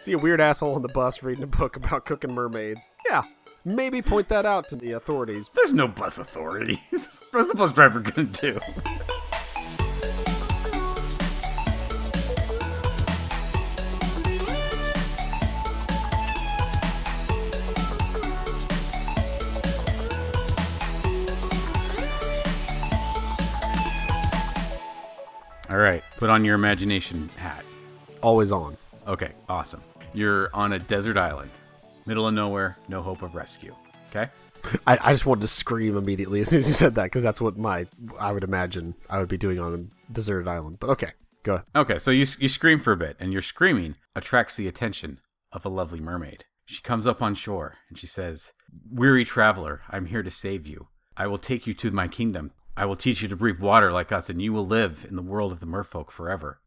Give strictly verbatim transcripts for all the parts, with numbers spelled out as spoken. See a weird asshole on the bus reading a book about cooking mermaids. Yeah. Maybe point that out to the authorities. There's no bus authorities. What's the bus driver going to do? All right. Put on your imagination hat. Always on. Okay. Awesome. You're on a desert island. Middle of nowhere, no hope of rescue. Okay? I, I just wanted to scream immediately as soon as you said that, because that's what my I would imagine I would be doing on a deserted island. But okay, go ahead. Okay, so you, you scream for a bit, and your screaming attracts the attention of a lovely mermaid. She comes up on shore, and she says, "Weary traveler, I'm here to save you. I will take you to my kingdom. I will teach you to breathe water like us, and you will live in the world of the merfolk forever."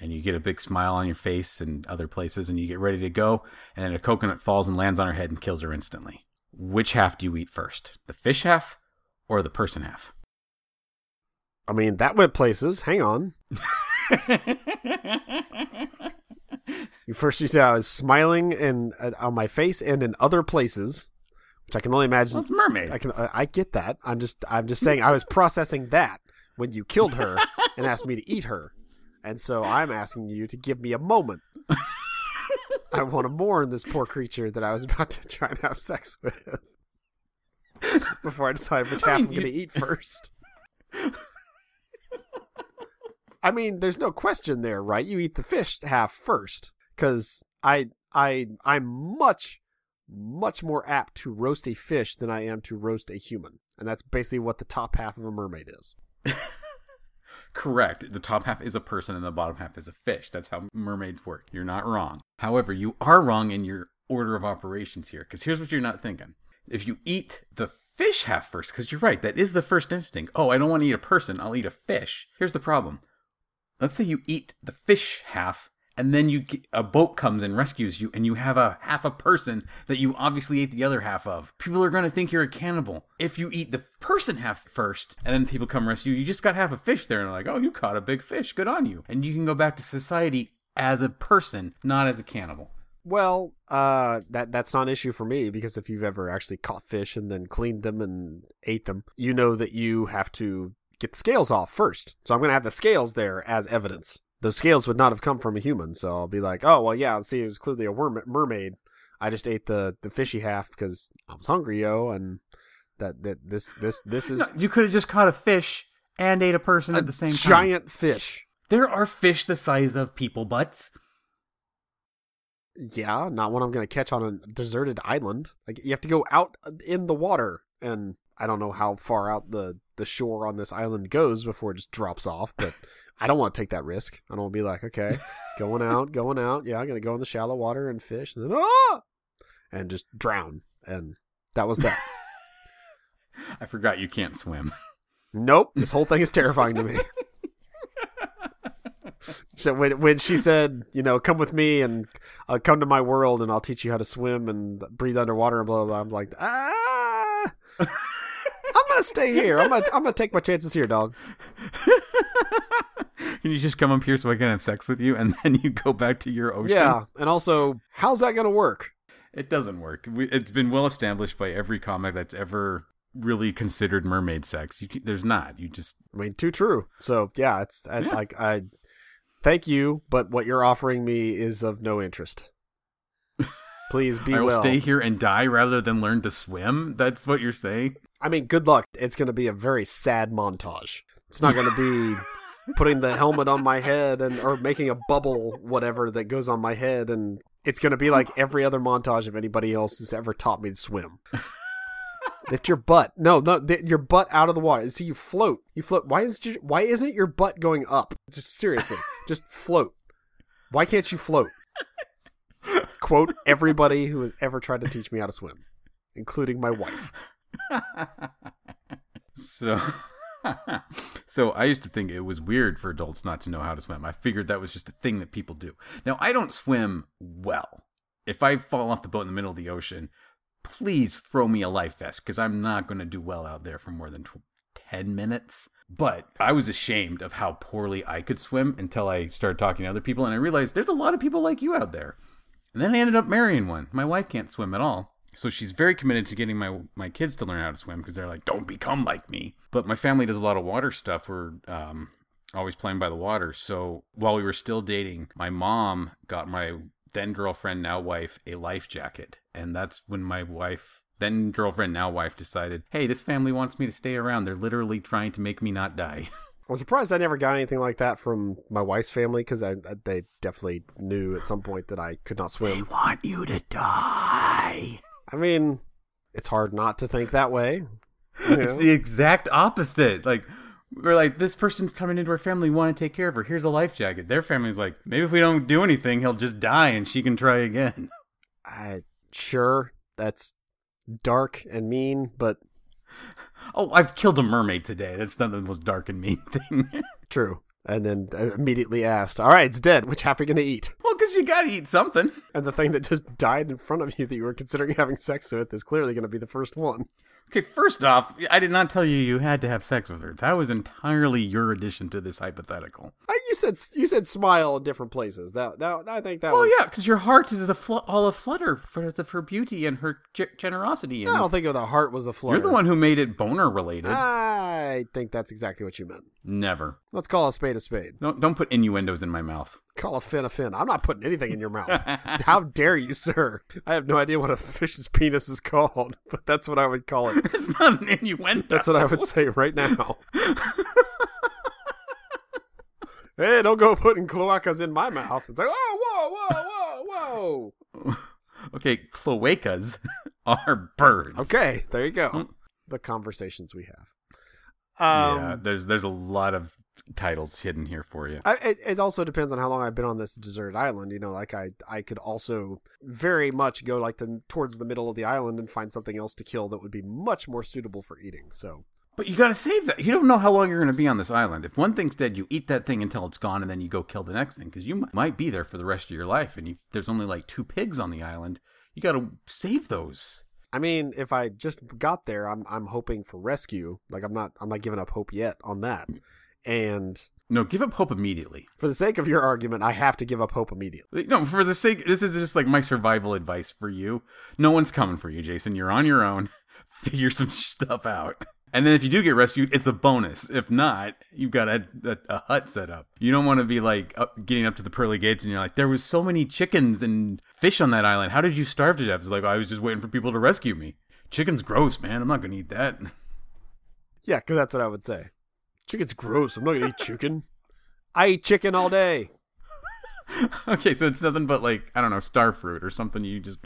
And you get a big smile on your face and other places, and you get ready to go, and then a coconut falls and lands on her head and kills her instantly. Which half do you eat first? The fish half or the person half? I mean, that went places. Hang on. First you said I was smiling and uh, on my face and in other places, which I can only imagine. Well, it's mermaid. I can. I, I get that. I'm just. I'm just saying I was processing that when you killed her and asked me to eat her. And so I'm asking you to give me a moment. I want to mourn this poor creature that I was about to try and have sex with before I decide which half I mean, I'm going to you... eat first. I mean, there's no question there, right? You eat the fish half first, because I, I, I'm much, much more apt to roast a fish than I am to roast a human. And that's basically what the top half of a mermaid is. Correct. The top half is a person and the bottom half is a fish. That's how mermaids work. You're not wrong. However, you are wrong in your order of operations here, because here's what you're not thinking. If you eat the fish half first, because you're right, that is the first instinct. Oh, I don't want to eat a person. I'll eat a fish. Here's the problem. Let's say you eat the fish half and then you get, a boat comes and rescues you and you have a half a person that you obviously ate the other half of. People are going to think you're a cannibal. If you eat the person half first and then people come rescue you, you just got half a fish there and they're like, oh, you caught a big fish. Good on you. And you can go back to society as a person, not as a cannibal. Well, uh, that that's not an issue for me, because if you've ever actually caught fish and then cleaned them and ate them, you know that you have to get the scales off first. So I'm going to have the scales there as evidence. Those scales would not have come from a human, so I'll be like, oh, well, yeah, see, it was clearly a worm- mermaid. I just ate the, the fishy half because I was hungry, yo, and that, that this this this is... No, you could have just caught a fish and ate a person a at the same time. Giant fish. There are fish the size of people butts. Yeah, not one I'm going to catch on a deserted island. Like, you have to go out in the water, and I don't know how far out the, the shore on this island goes before it just drops off, but... I don't want to take that risk. I don't want to be like, okay, going out, going out. Yeah, I'm going to go in the shallow water and fish and then, ah, and just drown. And that was that. I forgot you can't swim. Nope. This whole thing is terrifying to me. So when, when she said, you know, come with me and uh, come to my world and I'll teach you how to swim and breathe underwater and blah, blah, blah. I'm like, ah, I'm going to stay here. I'm going to, I'm going to take my chances here, dog. Can you just come up here so I can have sex with you? And then you go back to your ocean. Yeah. And also, how's that going to work? It doesn't work. It's been well established by every comic that's ever really considered mermaid sex. You, there's not. You just... I mean, too true. So, yeah, it's I, yeah. I, I thank you, but what you're offering me is of no interest. Please be well. I will well. stay here and die rather than learn to swim? That's what you're saying? I mean, good luck. It's going to be a very sad montage. It's not going to be... putting the helmet on my head and or making a bubble whatever that goes on my head, and it's going to be like every other montage of anybody else who's ever taught me to swim. Lift your butt. No, no, th- your butt out of the water. See, you float. You float. Why is you, why isn't your butt going up? Just seriously, just float. Why can't you float? Quote everybody who has ever tried to teach me how to swim, including my wife. So... So I used to think it was weird for adults not to know how to swim. I figured that was just a thing that people do. Now, I don't swim well. If I fall off the boat in the middle of the ocean, please throw me a life vest, because I'm not going to do well out there for more than ten minutes. But I was ashamed of how poorly I could swim until I started talking to other people, and I realized there's a lot of people like you out there. And then I ended up marrying one. My wife can't swim at all. So she's very committed to getting my my kids to learn how to swim because they're like, don't become like me. But my family does a lot of water stuff. We're um, always playing by the water. So while we were still dating, my mom got my then girlfriend, now wife, a life jacket. And that's when my wife, then girlfriend, now wife decided, hey, this family wants me to stay around. They're literally trying to make me not die. I'm surprised I never got anything like that from my wife's family because I, I, they definitely knew at some point that I could not swim. They want you to die. I mean, it's hard not to think that way. You know? It's the exact opposite. Like, we're like, this person's coming into our family, we want to take care of her. Here's a life jacket. Their family's like, maybe if we don't do anything, he'll just die and she can try again. I, sure, that's dark and mean, but... Oh, I've killed a mermaid today. That's not the most dark and mean thing. True. And then I immediately asked, all right, it's dead. Which half are you going to eat? Well, because you got to eat something. And the thing that just died in front of you that you were considering having sex with is clearly going to be the first one. Okay, first off, I did not tell you you had to have sex with her. That was entirely your addition to this hypothetical. Uh, you said you said smile in different places. That, that I think that well, was... Well, yeah, because your heart is a fl- all aflutter because of her beauty and her g- generosity. And I don't think the heart was aflutter. You're the one who made it boner-related. I think that's exactly what you meant. Never. Let's call a spade a spade. Don't, don't put innuendos in my mouth. Call a fin a fin. I'm not putting anything in your mouth. How dare you, sir? I have no idea what a fish's penis is called, but that's what I would call it. It's not an innuendo. That's what I would say right now. Hey, don't go putting cloacas in my mouth. It's like, oh, whoa, whoa, whoa, whoa. Okay, cloacas are birds. Okay, there you go. Hmm. The conversations we have. Um, yeah, there's there's a lot of titles hidden here for you. I, it, it also depends on how long I've been on this desert island. You know, like I, I could also very much go like the, towards the middle of the island and find something else to kill that would be much more suitable for eating. So, but you got to save that. You don't know how long you're going to be on this island. If one thing's dead, you eat that thing until it's gone, and then you go kill the next thing because you m- might be there for the rest of your life. And you, there's only like two pigs on the island. You got to save those. I mean, if I just got there, I'm I'm hoping for rescue. Like I'm not I'm not giving up hope yet on that. And no, give up hope immediately. For the sake of your argument, I have to give up hope immediately. No, for the sake, this is just like my survival advice for you. No one's coming for you, Jason. You're on your own. Figure some stuff out. And then if you do get rescued, it's a bonus. If not, you've got a, a, a hut set up. You don't want to be like up, getting up to the pearly gates and you're like, there was so many chickens and fish on that island. How did you starve to death? It's like, I was just waiting for people to rescue me. Chicken's gross, man. I'm not going to eat that. Yeah, because that's what I would say. Chicken's gross. I'm not going to eat chicken. I eat chicken all day. Okay, so it's nothing but like, I don't know, star fruit or something you just...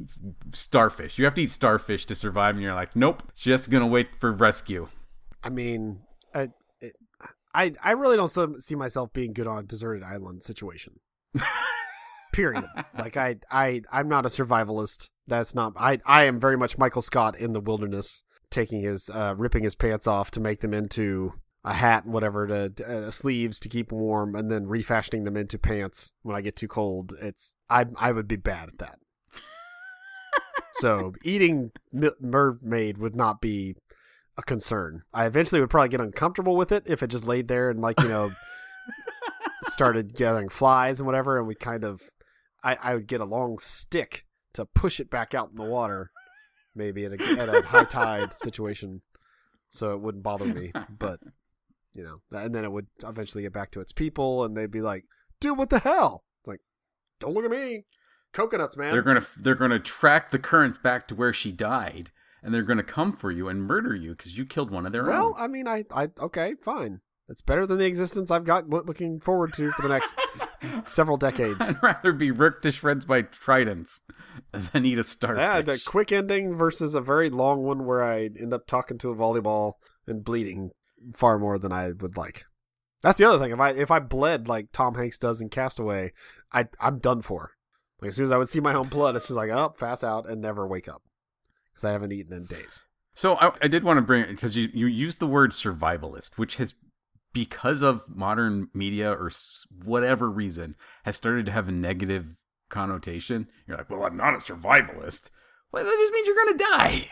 It's starfish. You have to eat starfish to survive, and you're like, nope, just gonna wait for rescue. I mean, I it, I, I really don't see myself being good on a deserted island situation. Period. Like I I I'm not a survivalist. That's not. I I am very much Michael Scott in the wilderness, taking his uh, ripping his pants off to make them into a hat and whatever to uh, sleeves to keep warm, and then refashioning them into pants when I get too cold. It's I I would be bad at that. So eating mermaid would not be a concern. I eventually would probably get uncomfortable with it if it just laid there and like, you know, started gathering flies and whatever. And we kind of, I, I would get a long stick to push it back out in the water, maybe at a, at a high tide situation. So it wouldn't bother me, but you know, and then it would eventually get back to its people and they'd be like, dude, what the hell? It's like, don't look at me. Coconuts, man. They're gonna they're gonna track the currents back to where she died, and they're gonna come for you and murder you because you killed one of their well, own. Well, I mean, I, I okay, fine. It's better than the existence I've got looking forward to for the next several decades. I'd rather be ripped to shreds by tridents than eat a starfish. Yeah, the quick ending versus a very long one where I end up talking to a volleyball and bleeding far more than I would like. That's the other thing. If I if I bled like Tom Hanks does in Castaway, I I'm done for. Like, as soon as I would see my own blood, it's just like, oh, pass out and never wake up because I haven't eaten in days. So I, I did want to bring it because you, you used the word survivalist, which has, because of modern media or whatever reason, has started to have a negative connotation. You're like, well, I'm not a survivalist. Well, that just means you're going to die.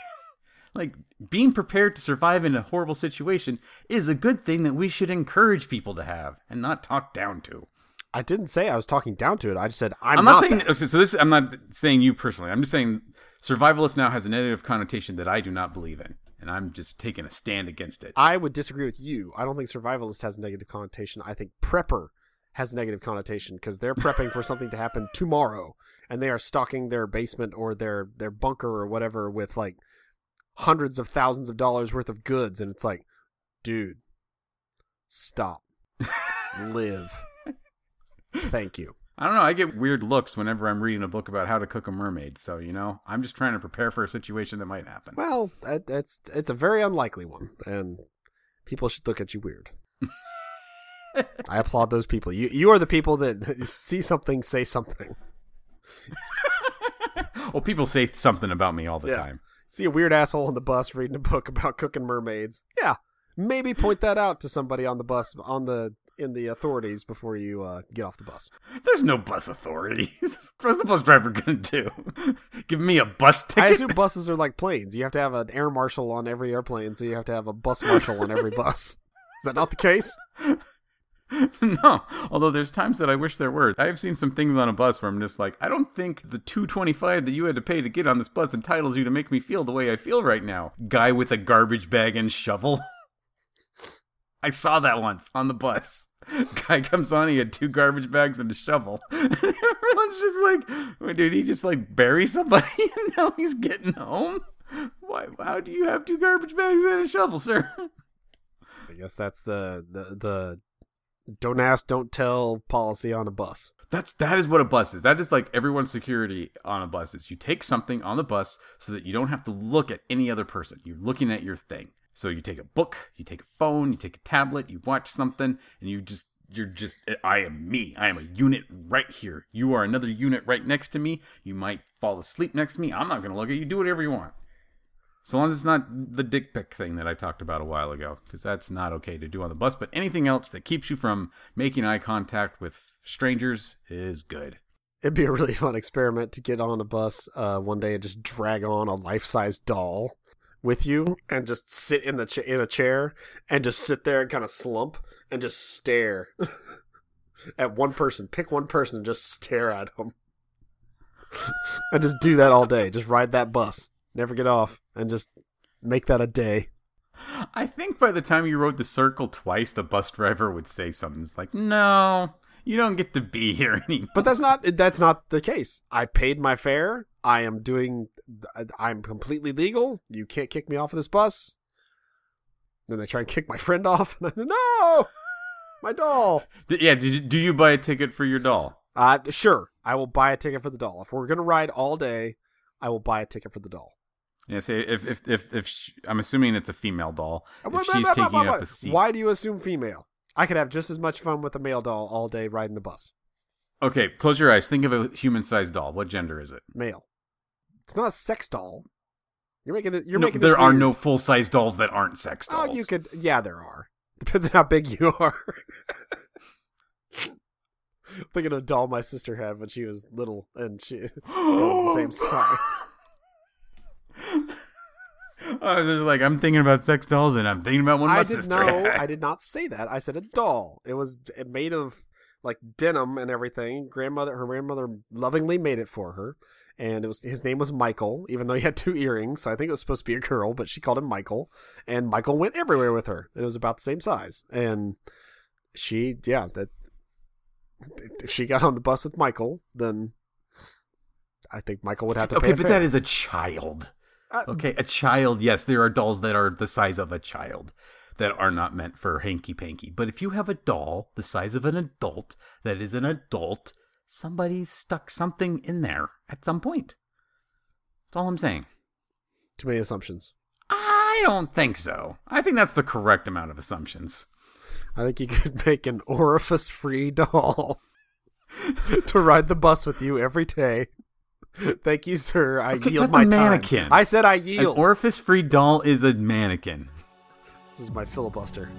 Like, being prepared to survive in a horrible situation is a good thing that we should encourage people to have and not talk down to. I didn't say I was talking down to it. I just said I'm, I'm not, not saying. That. Okay, so this I'm not saying you personally. I'm just saying survivalist now has a negative connotation that I do not believe in, and I'm just taking a stand against it. I would disagree with you. I don't think survivalist has a negative connotation. I think prepper has a negative connotation because they're prepping for something to happen tomorrow, and they are stocking their basement or their their bunker or whatever with like hundreds of thousands of dollars worth of goods, and it's like, dude, stop, live. Thank you. I don't know. I get weird looks whenever I'm reading a book about how to cook a mermaid. So, you know, I'm just trying to prepare for a situation that might happen. Well, it's, it's a very unlikely one, and people should look at you weird. I applaud those people. You you are the people that see something, say something. Well, people say something about me all the yeah. time. See a weird asshole on the bus reading a book about cooking mermaids. Yeah. Maybe point that out to somebody on the bus, on the... in the authorities before you uh, get off the bus. There's no bus authorities. What's the bus driver going to do? Give me a bus ticket? I assume buses are like planes. You have to have an air marshal on every airplane, so you have to have a bus marshal on every bus. Is that not the case? No, although there's times that I wish there were. I have seen some things on a bus where I'm just like, I don't think the two twenty-five that you had to pay to get on this bus entitles you to make me feel the way I feel right now. Guy with a garbage bag and shovel. I saw that once on the bus. Guy comes on, he had two garbage bags and a shovel. And everyone's just like, well, dude, he just like buries somebody and now he's getting home? Why? How do you have two garbage bags and a shovel, sir? I guess that's the, the, the don't ask, don't tell policy on a bus. That's, that is what a bus is. That is like everyone's security on a bus is you take something on the bus so that you don't have to look at any other person. You're looking at your thing. So you take a book, you take a phone, you take a tablet, you watch something, and you just, you're just, I am me. I am a unit right here. You are another unit right next to me. You might fall asleep next to me. I'm not going to look at you. Do whatever you want. So long as it's not the dick pic thing that I talked about a while ago, because that's not okay to do on the bus. But anything else that keeps you from making eye contact with strangers is good. It'd be a really fun experiment to get on a bus uh, one day and just drag on a life-size doll with you and just sit in the ch- in a chair and just sit there and kind of slump and just stare at one person. Pick one person and just stare at them. And just do that all day. Just ride that bus. Never get off and just make that a day. I think by the time you rode the circle twice, the bus driver would say something. It's like, no, you don't get to be here anymore. But that's not that's not the case. I paid my fare. I am doing, I'm completely legal. You can't kick me off of this bus. Then they try and kick my friend off. And I'm, no, my doll. Yeah, do you buy a ticket for your doll? Uh, sure, I will buy a ticket for the doll. If we're going to ride all day, I will buy a ticket for the doll. Yeah, say if, if, if, if she, I'm assuming it's a female doll. If wait, she's wait, taking wait, wait, up a seat. Why do you assume female? I could have just as much fun with a male doll all day riding the bus. Okay, close your eyes. Think of a human-sized doll. What gender is it? Male. It's not a sex doll. You're making it. You're no, making. There weird... are no full-size dolls that aren't sex dolls. Oh, you could. Yeah, there are. Depends on how big you are. I'm thinking of a doll my sister had when she was little, and she it was the same size. I was just like, I'm thinking about sex dolls, and I'm thinking about one my I sister did, no, had. I did not say that. I said a doll. It was it made of. Like denim and everything. Grandmother, her grandmother lovingly made it for her. And it was his name was Michael, even though he had two earrings. So I think it was supposed to be a girl, but she called him Michael. And Michael went everywhere with her. It was about the same size. And she, yeah, that if she got on the bus with Michael, then I think Michael would have to okay, pay. Okay, but that is a child. Uh, okay, a child. Yes, there are dolls that are the size of a child that are not meant for hanky-panky. But if you have a doll the size of an adult that is an adult, somebody stuck something in there at some point. That's all I'm saying. Too many assumptions. I don't think so. I think that's the correct amount of assumptions. I think you could make an orifice-free doll to ride the bus with you every day. Thank you, sir. I okay, yield my time. That's a mannequin. Time. I said I yield. An orifice-free doll is a mannequin. This is my filibuster.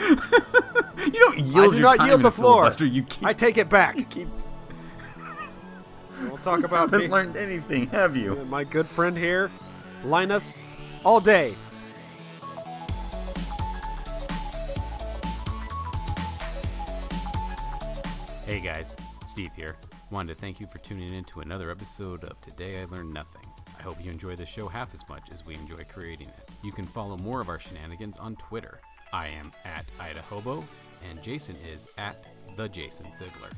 You don't yield I do your not time yield the floor. You keep, I take it back. You keep... We'll talk about. You haven't me. learned anything, have you? My good friend here, Linus, all day. Hey guys, Steve here. Wanted to thank you for tuning in to another episode of Today I Learned Nothing. I hope you enjoy the show half as much as we enjoy creating it. You can follow more of our shenanigans on Twitter. I am at Idahobo, and Jason is at the Jason Sigler.